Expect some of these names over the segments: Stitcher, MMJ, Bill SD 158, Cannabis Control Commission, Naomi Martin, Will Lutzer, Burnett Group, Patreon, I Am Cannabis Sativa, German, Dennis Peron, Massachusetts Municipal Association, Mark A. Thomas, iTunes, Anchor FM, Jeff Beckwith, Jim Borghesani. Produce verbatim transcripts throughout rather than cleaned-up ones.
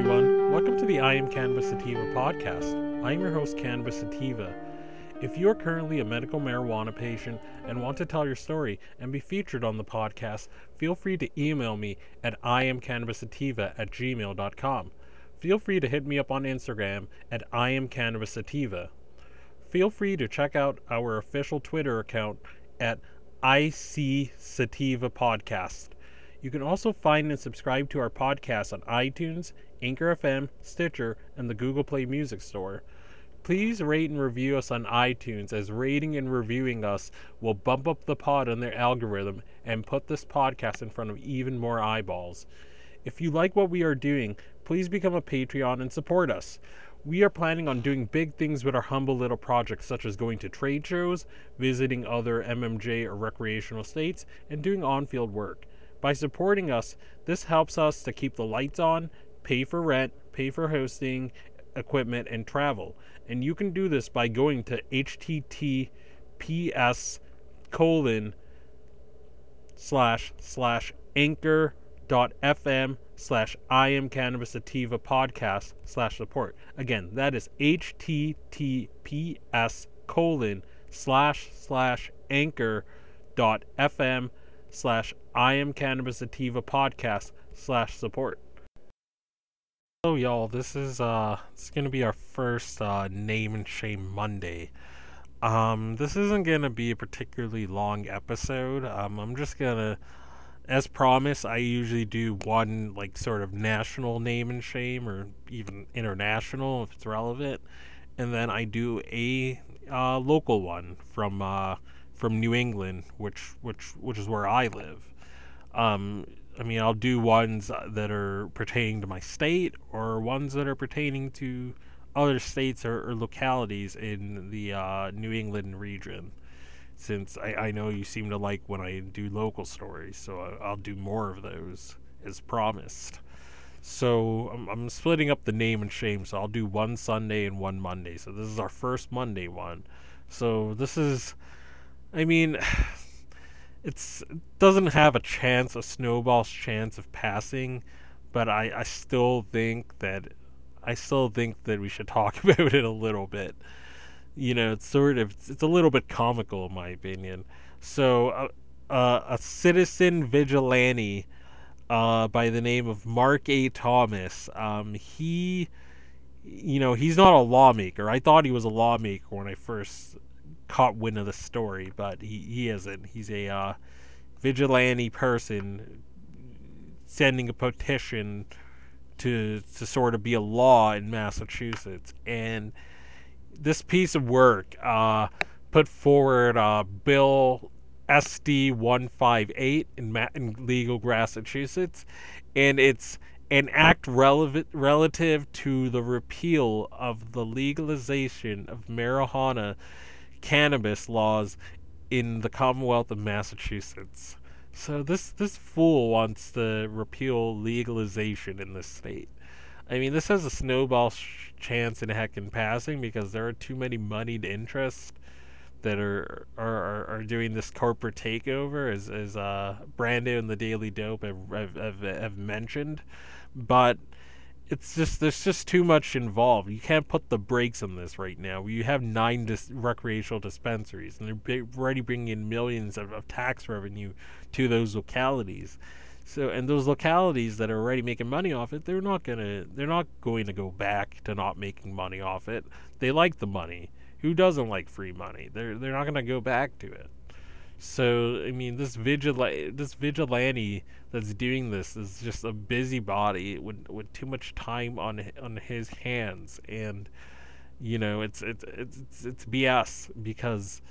everyone. Welcome to the I Am Cannabis Sativa podcast. I am your host, Cannabis Sativa. If you are currently a medical marijuana patient and want to tell your story and be featured on the podcast, feel free to email me at iamcannabissativa at gmail dot com. Feel free to hit me up on Instagram at iamcannabissativa. Feel free to check out our official Twitter account at I C Sativa Podcast. You can also find and subscribe to our podcast on iTunes, Anchor F M, Stitcher, and the Google Play Music Store. Please rate and review us on iTunes, as rating and reviewing us will bump up the pod on their algorithm and put this podcast in front of even more eyeballs. If you like what we are doing, please become a Patreon and support us. We are planning on doing big things with our humble little projects, such as going to trade shows, visiting other M M J or recreational states, and doing on-field work. By supporting us, this helps us to keep the lights on, pay for rent, pay for hosting, equipment, and travel. And you can do this by going to https colon slash slash anchor.fm slash I am Cannabis Sativa podcast slash support. Again, that is https colon slash slash anchor.fm slash I am Cannabis Sativa podcast slash support. Hello y'all, this is uh it's gonna be our first uh name and shame Monday. Um this isn't gonna be a particularly long episode. um I'm just gonna, as promised, I usually do one like sort of national name and shame, or even international if it's relevant, and then I do a uh local one from uh from New England, which which which is where I live. um I mean, I'll do ones that are pertaining to my state, or ones that are pertaining to other states or, or localities in the uh, New England region, since I, I know you seem to like when I do local stories, so I, I'll do more of those as promised. So I'm, I'm splitting up the name and shame, so I'll do one Sunday and one Monday. So this is our first Monday one. So this is, I mean... It's, it doesn't have a chance, a snowball's chance of passing, but I, I still think that I still think that we should talk about it a little bit. You know, it's sort of it's, it's a little bit comical in my opinion. So, uh, uh, a citizen vigilante uh, by the name of Mark A. Thomas. Um, he, you know, he's not a lawmaker. I thought he was a lawmaker when I first caught wind of the story, but he, he isn't. He's a uh, vigilante person sending a petition to to sort of be a law in Massachusetts. And this piece of work uh, put forward uh, Bill S D one fifty-eight in, Ma- in legal Massachusetts, and it's an act relevant relative to the repeal of the legalization of marijuana cannabis laws in the Commonwealth of Massachusetts. So this this fool wants to repeal legalization in this state. I mean, this has a snowball sh- chance in heck in passing, because there are too many moneyed interests that are are, are doing this corporate takeover, as as uh, Brando and the Daily Dope have, have, have mentioned. But it's just, there's just too much involved. You can't put the brakes on this right now. You have nine dis- recreational dispensaries, and they're b- already bringing in millions of, of tax revenue to those localities. So, and those localities that are already making money off it, they're not gonna, they're not going to go back to not making money off it. They like the money. Who doesn't like free money? They're, they're not gonna go back to it. So, I mean, this vigilante, this vigilante that's doing this is just a busybody with with too much time on on his hands, and you know, it's it's it's it's B S, because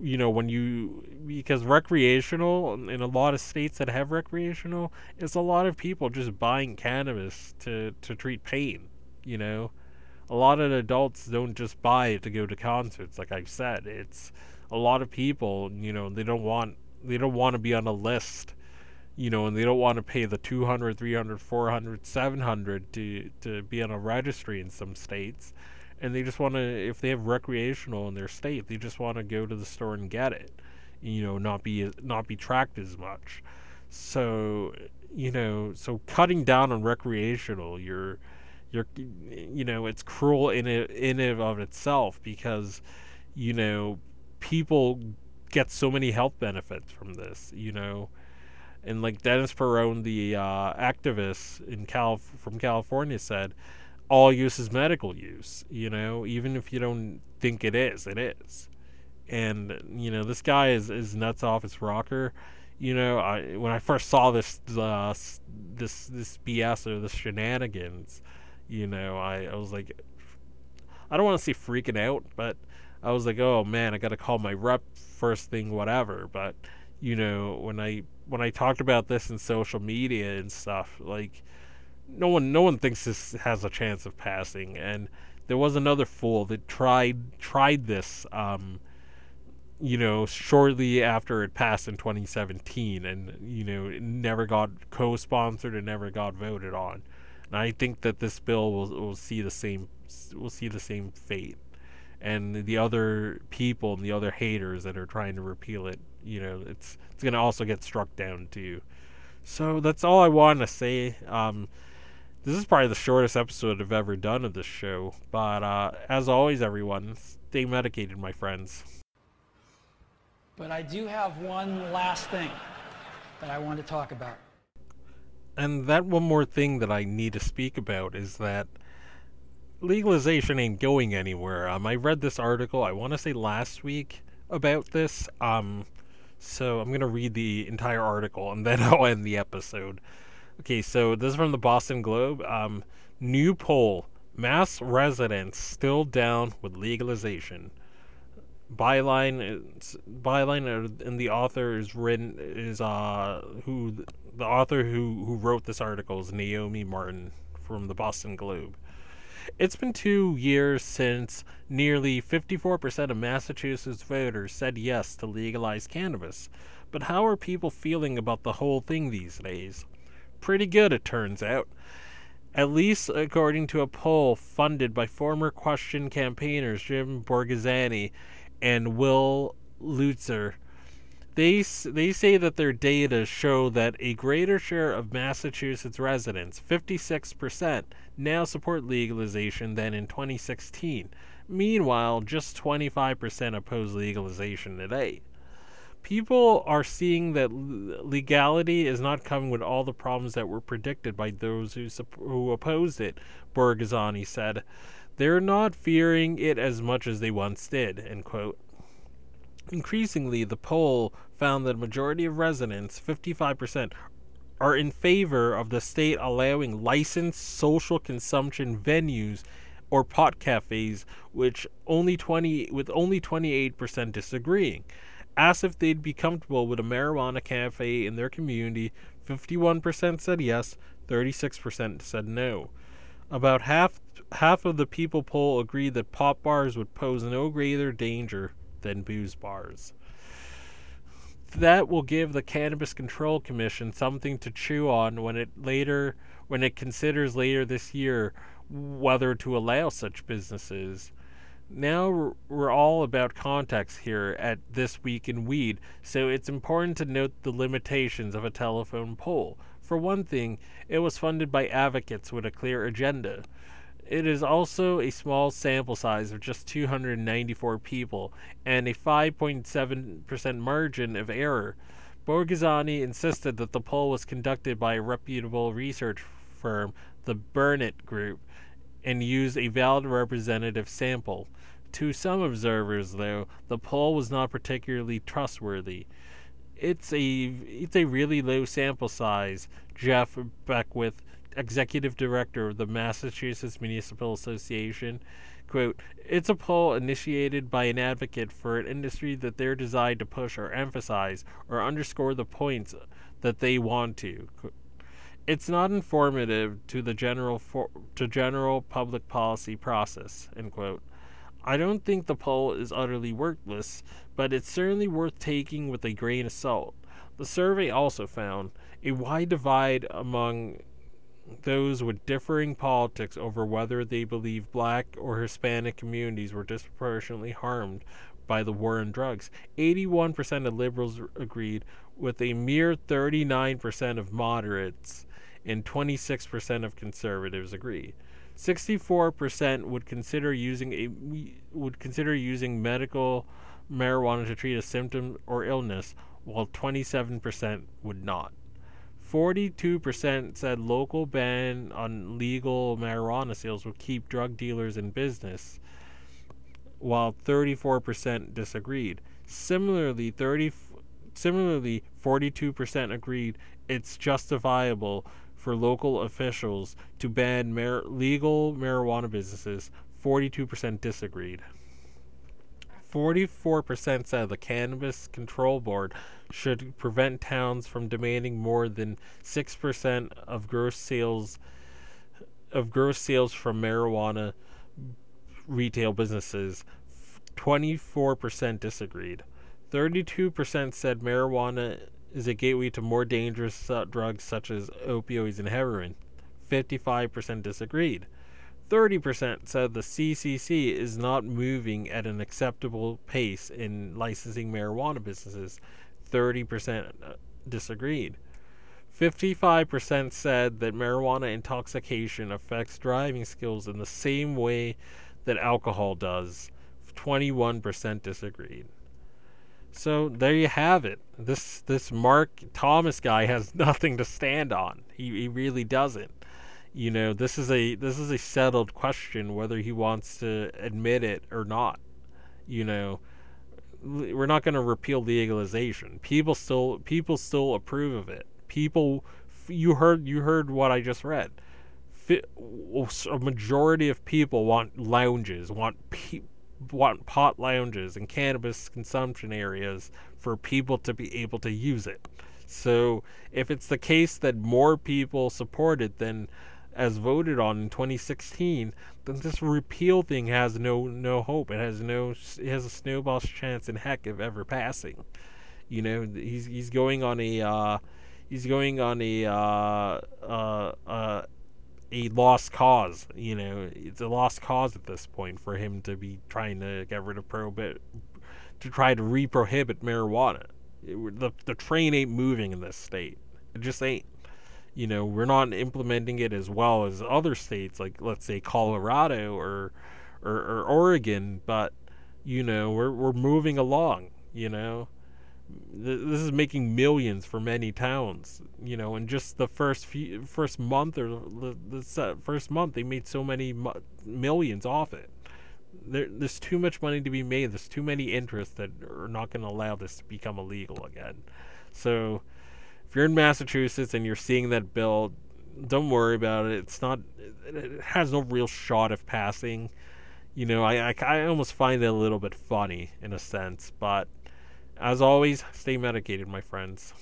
you know when you because recreational, in a lot of states that have recreational, it's a lot of people just buying cannabis to to treat pain. You know, a lot of adults don't just buy it to go to concerts, like I've said. It's a lot of people, you know, they don't want they don't want to be on a list, you know, and they don't want to pay the two hundred, three hundred, four hundred, seven hundred to to be on a registry in some states, and they just want to, if they have recreational in their state, they just want to go to the store and get it, you know, not be not be tracked as much. So you know, so cutting down on recreational, you're, you're, you know, it's cruel in it, in and of itself, because, you know, people get so many health benefits from this, you know. And like Dennis Peron, the uh, activist in Cal from California, said, all use is medical use, you know, even if you don't think it is, it is. And, you know, this guy is, is nuts off his rocker. You know, I, when I first saw this, uh, this, this B S or the shenanigans, you know, I, I was like, I don't want to say freaking out, but I was like, oh man, I got to call my rep first thing, whatever. But, you know, when I, when I talked about this in social media and stuff, like, no one, no one thinks this has a chance of passing. And there was another fool that tried, tried this, um, you know, shortly after it passed in twenty seventeen, and, you know, it never got co-sponsored and never got voted on. And I think that this bill will, will see the same, will see the same fate. And the other people and the other haters that are trying to repeal it, you know, it's, it's going to also get struck down too. So that's all I want to say. Um, this is probably the shortest episode I've ever done of this show. But uh, as always, everyone, stay medicated, my friends. But I do have one last thing that I want to talk about. And that one more thing that I need to speak about is that legalization ain't going anywhere. Um, I read this article, I want to say last week, about this. Um, so I'm going to read the entire article and then I'll end the episode. Okay, so this is from the Boston Globe. Um, new poll, mass residents still down with legalization. Byline, byline, and the author is written is uh who the author who who wrote this article is Naomi Martin from the Boston Globe. It's been two years since nearly fifty-four percent of Massachusetts voters said yes to legalize cannabis, but how are people feeling about the whole thing these days? Pretty good, it turns out. At least according to a poll funded by former Question campaigners Jim Borghesani and Will Lutzer. They they say that their data show that a greater share of Massachusetts residents, fifty-six percent, now support legalization than in twenty sixteen. Meanwhile, just twenty-five percent oppose legalization today. People are seeing that legality is not coming with all the problems that were predicted by those who who opposed it, Borghesani said. They're not fearing it as much as they once did, end quote. Increasingly, the poll found that a majority of residents, fifty-five percent, are in favor of the state allowing licensed social consumption venues or pot cafes, which only twenty with only twenty-eight percent disagreeing. Asked if they'd be comfortable with a marijuana cafe in their community, fifty-one percent said yes, thirty-six percent said no. About half half of the people polled agreed that pot bars would pose no greater danger than booze bars. That will give the Cannabis Control Commission something to chew on when it later when it considers later this year whether to allow such businesses. Now we're all about context here at This Week in Weed, so it's important to note the limitations of a telephone poll. For one thing, it was funded by advocates with a clear agenda. It is also a small sample size of just two hundred ninety-four people and a five point seven percent margin of error. Borghesani insisted that the poll was conducted by a reputable research firm, the Burnett Group, and used a valid representative sample. To some observers, though, the poll was not particularly trustworthy. It's a it's a really low sample size, Jeff Beckwith, executive director of the Massachusetts Municipal Association, quote, it's a poll initiated by an advocate for an industry that they're designed to push or emphasize or underscore the points that they want to. It's not informative to the general for, to general public policy process, end quote. I don't think the poll is utterly worthless, but it's certainly worth taking with a grain of salt. The survey also found a wide divide among those with differing politics over whether they believe black or Hispanic communities were disproportionately harmed by the war on drugs. eighty-one percent of liberals agreed, with a mere thirty-nine percent of moderates and twenty-six percent of conservatives agree. sixty-four percent would consider using a would consider using medical marijuana to treat a symptom or illness, while twenty-seven percent would not. forty-two percent said local ban on legal marijuana sales would keep drug dealers in business, while thirty-four percent disagreed. Similarly, thirty Similarly, forty-two percent agreed it's justifiable for local officials to ban mar- legal marijuana businesses. forty-two percent disagreed. forty-four percent said the Cannabis Control Board should prevent towns from demanding more than six percent of gross sales of gross sales from marijuana retail businesses. twenty-four percent disagreed. thirty-two percent said marijuana is a gateway to more dangerous uh, drugs such as opioids and heroin. fifty-five percent disagreed. thirty percent said the C C C is not moving at an acceptable pace in licensing marijuana businesses. thirty percent disagreed. fifty-five percent said that marijuana intoxication affects driving skills in the same way that alcohol does. twenty-one percent disagreed. So there you have it. This this Mark Thomas guy has nothing to stand on. He he really doesn't. You know, this is a this is a settled question whether he wants to admit it or not. You know, we're not going to repeal legalization. People still people still approve of it. People, you heard you heard what I just read. A majority of people want lounges, want people. want pot lounges and cannabis consumption areas for people to be able to use it. So if it's the case that more people support it than as voted on in twenty sixteen, then this repeal thing has no no hope. It has no it has a snowball's chance in heck of ever passing. You know, he's he's going on a uh, he's going on a uh, uh, uh, a lost cause. You know, it's a lost cause at this point for him to be trying to get rid of prohibit, to try to reprohibit marijuana. It, the the train ain't moving in this state. It just ain't. You know, we're not implementing it as well as other states, like let's say Colorado or or, or Oregon. But you know, we're we're moving along. You know, this is making millions for many towns, you know, and just the first few, first month or the, the first month, they made so many mo- millions off it. There, there's too much money to be made. There's too many interests that are not going to allow this to become illegal again. So if you're in Massachusetts and you're seeing that bill, don't worry about it. It's not, it has no real shot of passing. You know, I, I, I almost find it a little bit funny in a sense, but as always, stay medicated, my friends.